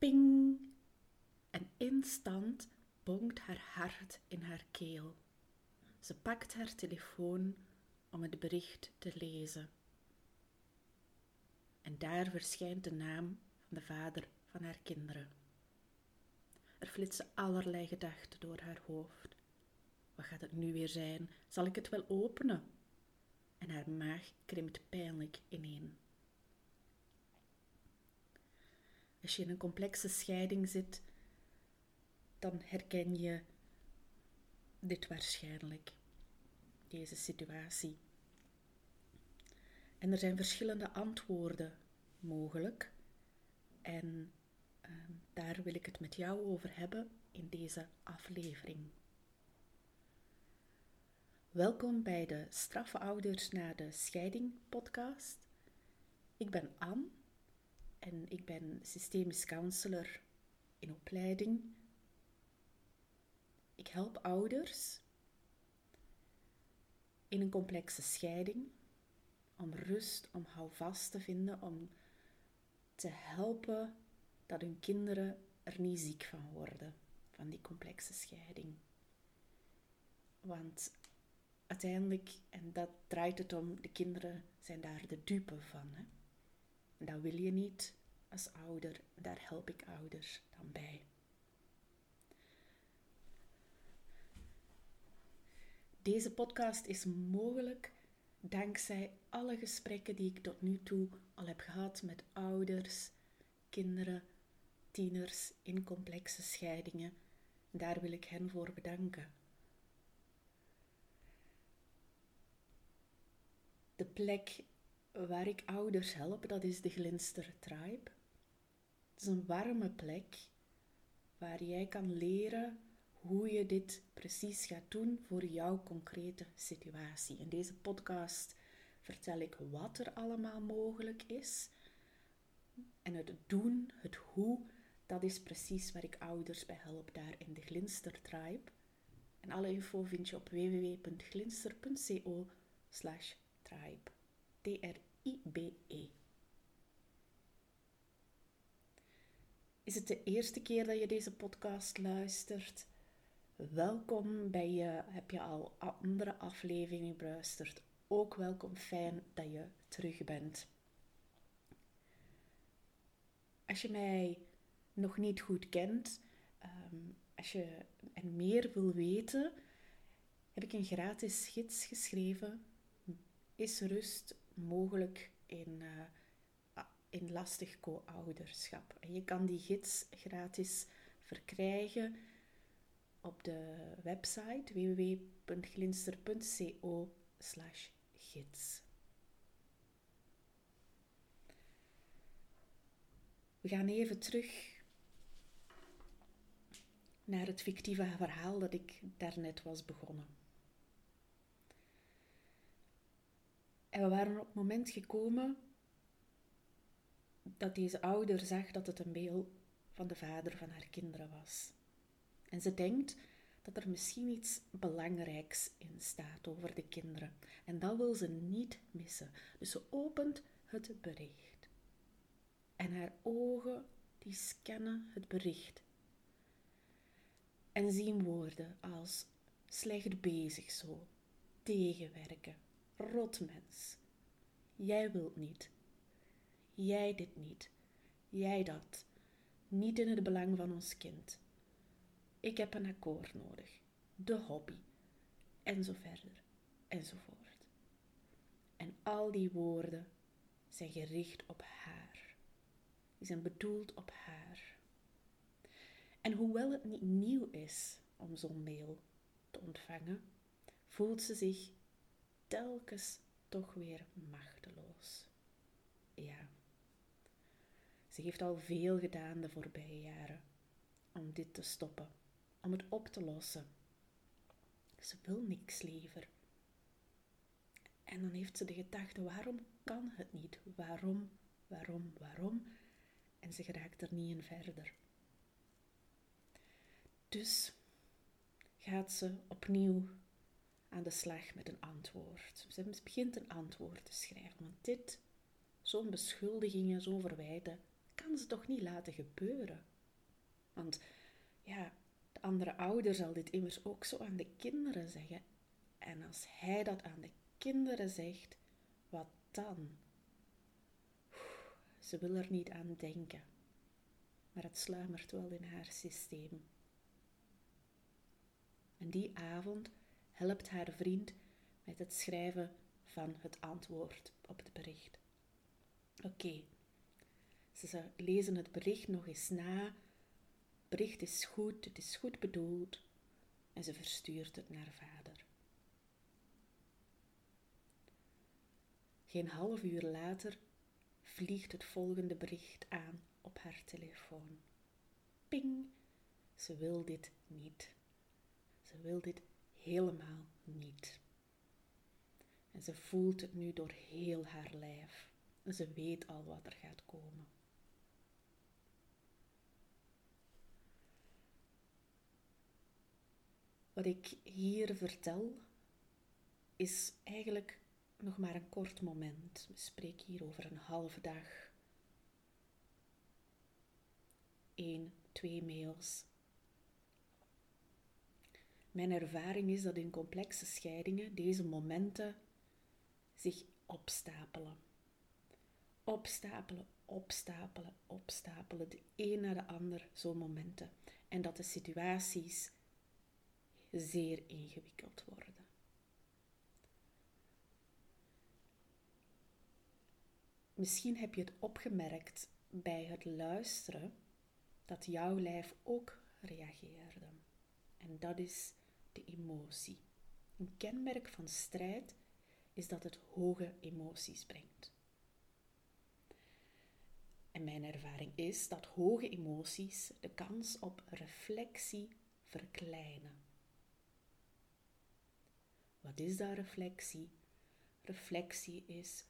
Ping! En instant bonkt haar hart in haar keel. Ze pakt haar telefoon om het bericht te lezen. En daar verschijnt de naam van de vader van haar kinderen. Er flitsen allerlei gedachten door haar hoofd. Wat gaat het nu weer zijn? Zal ik het wel openen? En haar maag krimpt pijnlijk ineen. Als je in een complexe scheiding zit, dan herken je dit waarschijnlijk, deze situatie. En er zijn verschillende antwoorden mogelijk. En daar wil ik het met jou over hebben in deze aflevering. Welkom bij de Strafouders na de Scheiding podcast. Ik ben Anne en ik ben systemisch counselor in opleiding. Ik help ouders in een complexe scheiding om rust, om houvast te vinden, om te helpen dat hun kinderen er niet ziek van worden, van die complexe scheiding. Want uiteindelijk, en dat draait het om, de kinderen zijn daar de dupe van. Hè? En dat wil je niet als ouder, daar help ik ouders dan bij. Deze podcast is mogelijk dankzij alle gesprekken die ik tot nu toe al heb gehad met ouders, kinderen, tieners in complexe scheidingen. Daar wil ik hen voor bedanken. De plek waar ik ouders help, dat is de Glinster Tribe. Het is een warme plek waar jij kan leren hoe je dit precies gaat doen voor jouw concrete situatie. In deze podcast vertel ik wat er allemaal mogelijk is. En het doen, het hoe, dat is precies waar ik ouders bij help daar in de Glinster Tribe. En alle info vind je op www.glinster.co/tribe. T-R-I-B-E. Is het de eerste keer dat je deze podcast luistert? Welkom bij je. Heb je al andere afleveringen beluisterd? Ook welkom, fijn dat je terug bent. Als je mij nog niet goed kent, als je en meer wil weten, heb ik een gratis gids geschreven. Is rust mogelijk in lastig co-ouderschap? En je kan die gids gratis verkrijgen op de website www.glinster.co/gids. We gaan even terug naar het fictieve verhaal dat ik daarnet was begonnen. En we waren op het moment gekomen dat deze ouder zag dat het een mail van de vader van haar kinderen was. En ze denkt dat er misschien iets belangrijks in staat over de kinderen. En dat wil ze niet missen. Dus ze opent het bericht. En haar ogen, die scannen het bericht. En zien woorden als slecht bezig zo, tegenwerken, rotmens. Jij wilt niet. Jij dit niet. Jij dat. Niet in het belang van ons kind. Ik heb een akkoord nodig. De hobby. En zo verder. Enzovoort. En al die woorden zijn gericht op haar. Die zijn bedoeld op haar. En hoewel het niet nieuw is om zo'n mail te ontvangen, voelt ze zich telkens toch weer machteloos. Ja, ze heeft al veel gedaan de voorbije jaren om dit te stoppen, om het op te lossen. Ze wil niks liever. En dan heeft ze de gedachte, waarom kan het niet? Waarom? En ze geraakt er niet in verder. Dus gaat ze opnieuw aan de slag met een antwoord. Ze begint een antwoord te schrijven. Want zo'n beschuldigingen, zo'n verwijten, kan kan ze toch niet laten gebeuren? Want ja, de andere ouder zal dit immers ook zo aan de kinderen zeggen. En als hij dat aan de kinderen zegt, wat dan? Ze wil er niet aan denken. Maar het sluimert wel in haar systeem. En die avond helpt haar vriend met het schrijven van het antwoord op het bericht. Oké. Ze lezen het bericht nog eens na. Het bericht is goed, het is goed bedoeld. En ze verstuurt het naar vader. Geen half uur later vliegt het volgende bericht aan op haar telefoon. Ping! Ze wil dit niet. Ze wil dit helemaal niet. En ze voelt het nu door heel haar lijf. En ze weet al wat er gaat komen. Wat ik hier vertel, is eigenlijk nog maar een kort moment. We spreken hier over een halve dag. 1, 2 mails. Mijn ervaring is dat in complexe scheidingen deze momenten zich opstapelen. Opstapelen. De een na de ander, zo'n momenten. En dat de situaties zeer ingewikkeld worden. Misschien heb je het opgemerkt bij het luisteren dat jouw lijf ook reageerde. En dat is de emotie. Een kenmerk van strijd is dat het hoge emoties brengt. En mijn ervaring is dat hoge emoties de kans op reflectie verkleinen. Wat is dat reflectie? Reflectie is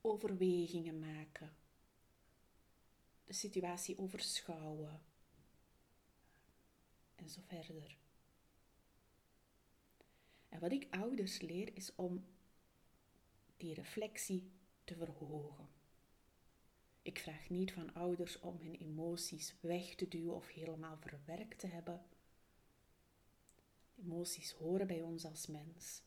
overwegingen maken, de situatie overschouwen en zo verder. En wat ik ouders leer is om die reflectie te verhogen. Ik vraag niet van ouders om hun emoties weg te duwen of helemaal verwerkt te hebben. Emoties horen bij ons als mens.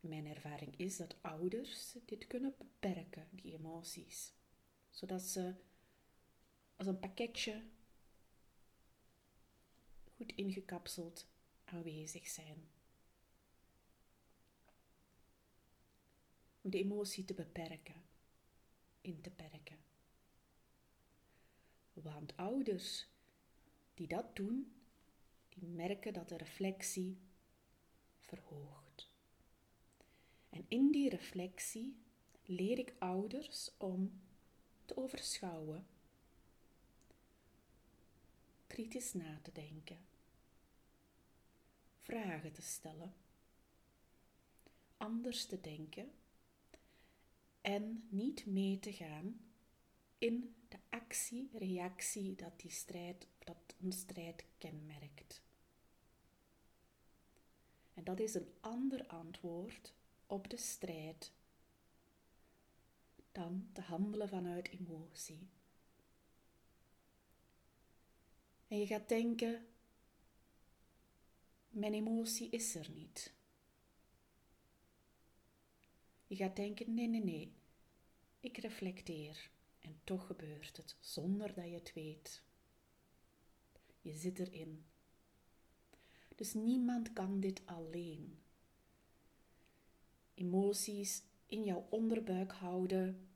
Mijn ervaring is dat ouders dit kunnen beperken, die emoties. Zodat ze als een pakketje goed ingekapseld aanwezig zijn. Om de emotie te beperken, in te perken. Want ouders die dat doen, die merken dat de reflectie verhoogt. En in die reflectie leer ik ouders om te overschouwen, kritisch na te denken, vragen te stellen, anders te denken en niet mee te gaan in de actie-reactie dat een strijd kenmerkt. En dat is een ander antwoord op de strijd dan te handelen vanuit emotie. En je gaat denken, mijn emotie is er niet. Je gaat denken, nee, ik reflecteer en toch gebeurt het zonder dat je het weet. Je zit erin. Dus niemand kan dit alleen. Emoties in jouw onderbuik houden,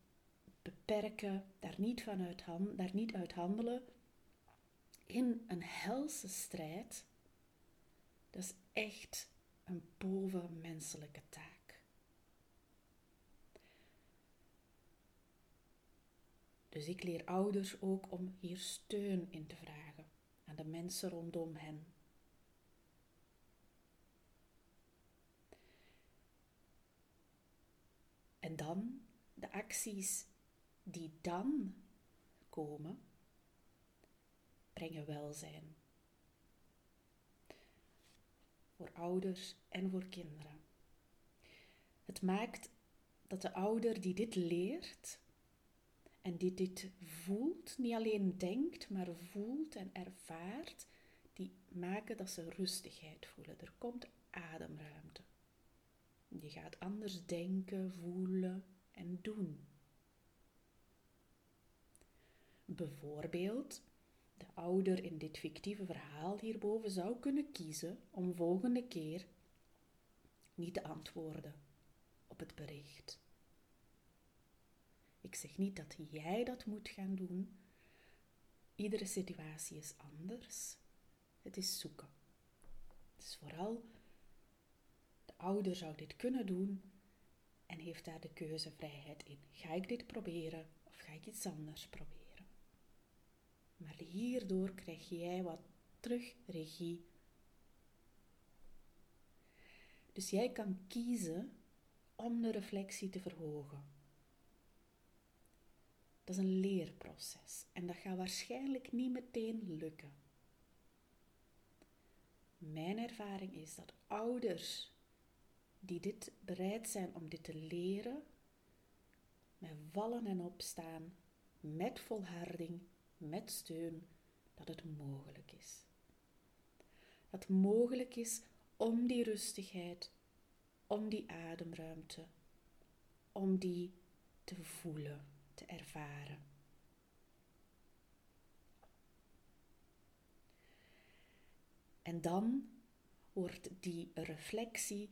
beperken, daar niet uit handelen, in een helse strijd, dat is echt een bovenmenselijke taak. Dus ik leer ouders ook om hier steun in te vragen aan de mensen rondom hen. En dan, de acties die dan komen, brengen welzijn. Voor ouders en voor kinderen. Het maakt dat de ouder die dit leert, en die dit voelt, niet alleen denkt, maar voelt en ervaart, die maken dat ze rustigheid voelen. Er komt ademruimte. Je gaat anders denken, voelen en doen. Bijvoorbeeld, de ouder in dit fictieve verhaal hierboven zou kunnen kiezen om volgende keer niet te antwoorden op het bericht. Ik zeg niet dat jij dat moet gaan doen. Iedere situatie is anders. Het is zoeken. Het is vooral, de ouder zou dit kunnen doen en heeft daar de keuzevrijheid in. Ga ik dit proberen of ga ik iets anders proberen? Maar hierdoor krijg jij wat terug regie. Dus jij kan kiezen om de reflectie te verhogen. Dat is een leerproces en dat gaat waarschijnlijk niet meteen lukken. Mijn ervaring is dat ouders die dit bereid zijn om dit te leren, met vallen en opstaan, met volharding, met steun, dat het mogelijk is. Dat het mogelijk is om die rustigheid, om die ademruimte, om die te voelen, te ervaren. En dan wordt die reflectie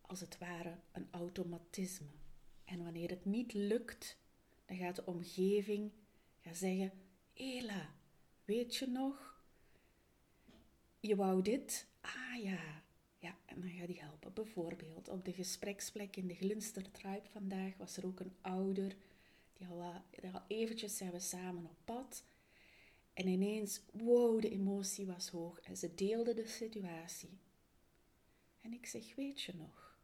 als het ware een automatisme. En wanneer het niet lukt, dan gaat de omgeving zeggen: Ela, weet je nog? Je wou dit? Ah ja. Ja, en dan gaat die helpen. Bijvoorbeeld op de gespreksplek in de Glinster Tribe vandaag was er ook een ouder. Die al eventjes zijn we samen op pad. En ineens, wow, de emotie was hoog. En ze deelde de situatie. En ik zeg, weet je nog?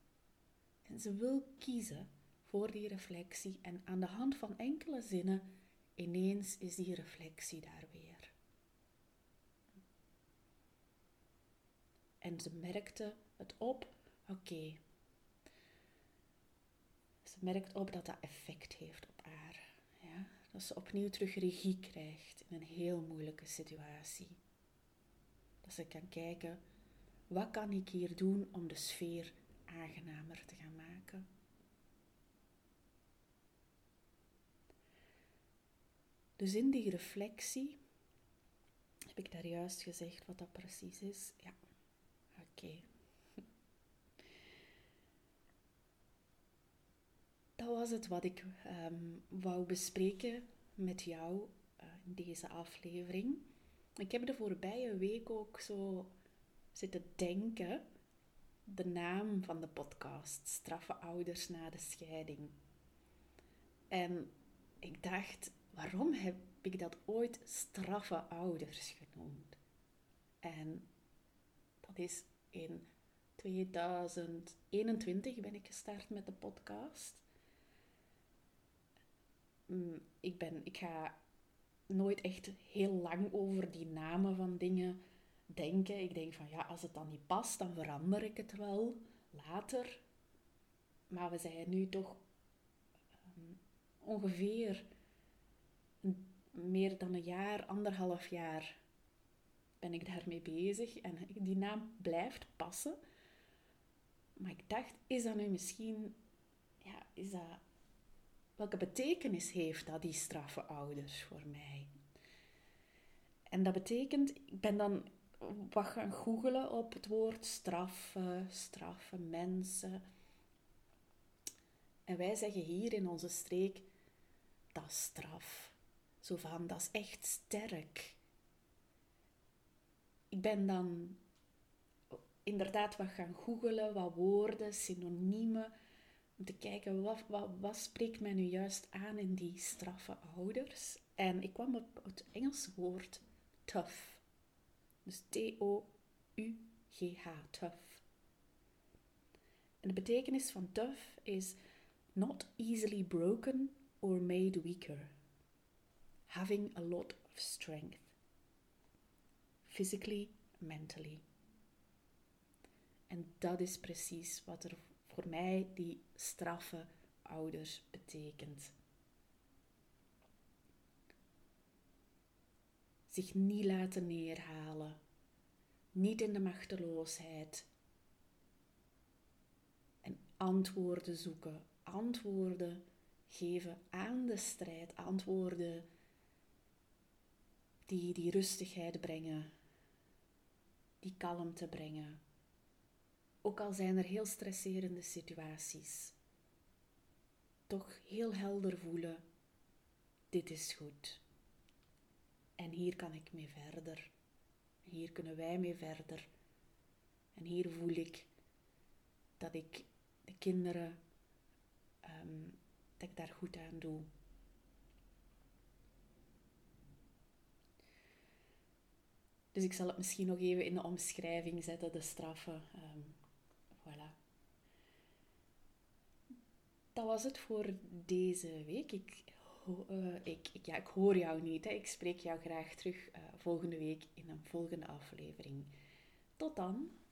En ze wil kiezen voor die reflectie. En aan de hand van enkele zinnen, ineens is die reflectie daar weer. En ze merkte het op. Oké. Ze merkt op dat dat effect heeft op haar. Ja? Dat ze opnieuw terug regie krijgt in een heel moeilijke situatie. Dat ze kan kijken, wat kan ik hier doen om de sfeer aangenamer te gaan maken? Dus in die reflectie, heb ik daar juist gezegd wat dat precies is? Ja, oké. Dat was het wat ik wou bespreken met jou in deze aflevering. Ik heb de voorbije week ook zo zitten denken, de naam van de podcast, Strafouders na de Scheiding. En ik dacht, waarom heb ik dat ooit straffe ouders genoemd? En dat is in 2021 ben ik gestart met de podcast. Ik ga nooit echt heel lang over die namen van dingen denken. Ik denk van ja, als het dan niet past, dan verander ik het wel later. Maar we zijn nu toch ongeveer meer dan een jaar, 1,5 jaar ben ik daarmee bezig. En die naam blijft passen. Maar ik dacht, is dat nu misschien... Ja, is dat... Welke betekenis heeft dat, die straffe ouders, voor mij? En dat betekent... Ik ben dan wat gaan googelen op het woord straffe mensen. En wij zeggen hier in onze streek, dat is straf. Zo van, dat is echt sterk. Ik ben dan inderdaad wat gaan googelen, wat woorden, synoniemen, om te kijken wat spreekt mij nu juist aan in die straffe ouders. En ik kwam op het Engelse woord tough. Dus T-O-U-G-H, tough. En de betekenis van tough is not easily broken or made weaker. Having a lot of strength. Physically, mentally. En dat is precies wat er voor mij die straffe ouders betekent. zich niet laten neerhalen, niet in de machteloosheid. En antwoorden zoeken, antwoorden geven aan de strijd, antwoorden die rustigheid brengen, die kalmte brengen. Ook al zijn er heel stresserende situaties, toch heel helder voelen, dit is goed. En hier kan ik mee verder. Hier kunnen wij mee verder. En hier voel ik dat ik de kinderen, dat ik daar goed aan doe. Dus ik zal het misschien nog even in de omschrijving zetten, de straffen. Voilà. Dat was het voor deze week. Ik hoor jou niet. Hè. Ik spreek jou graag terug volgende week in een volgende aflevering. Tot dan!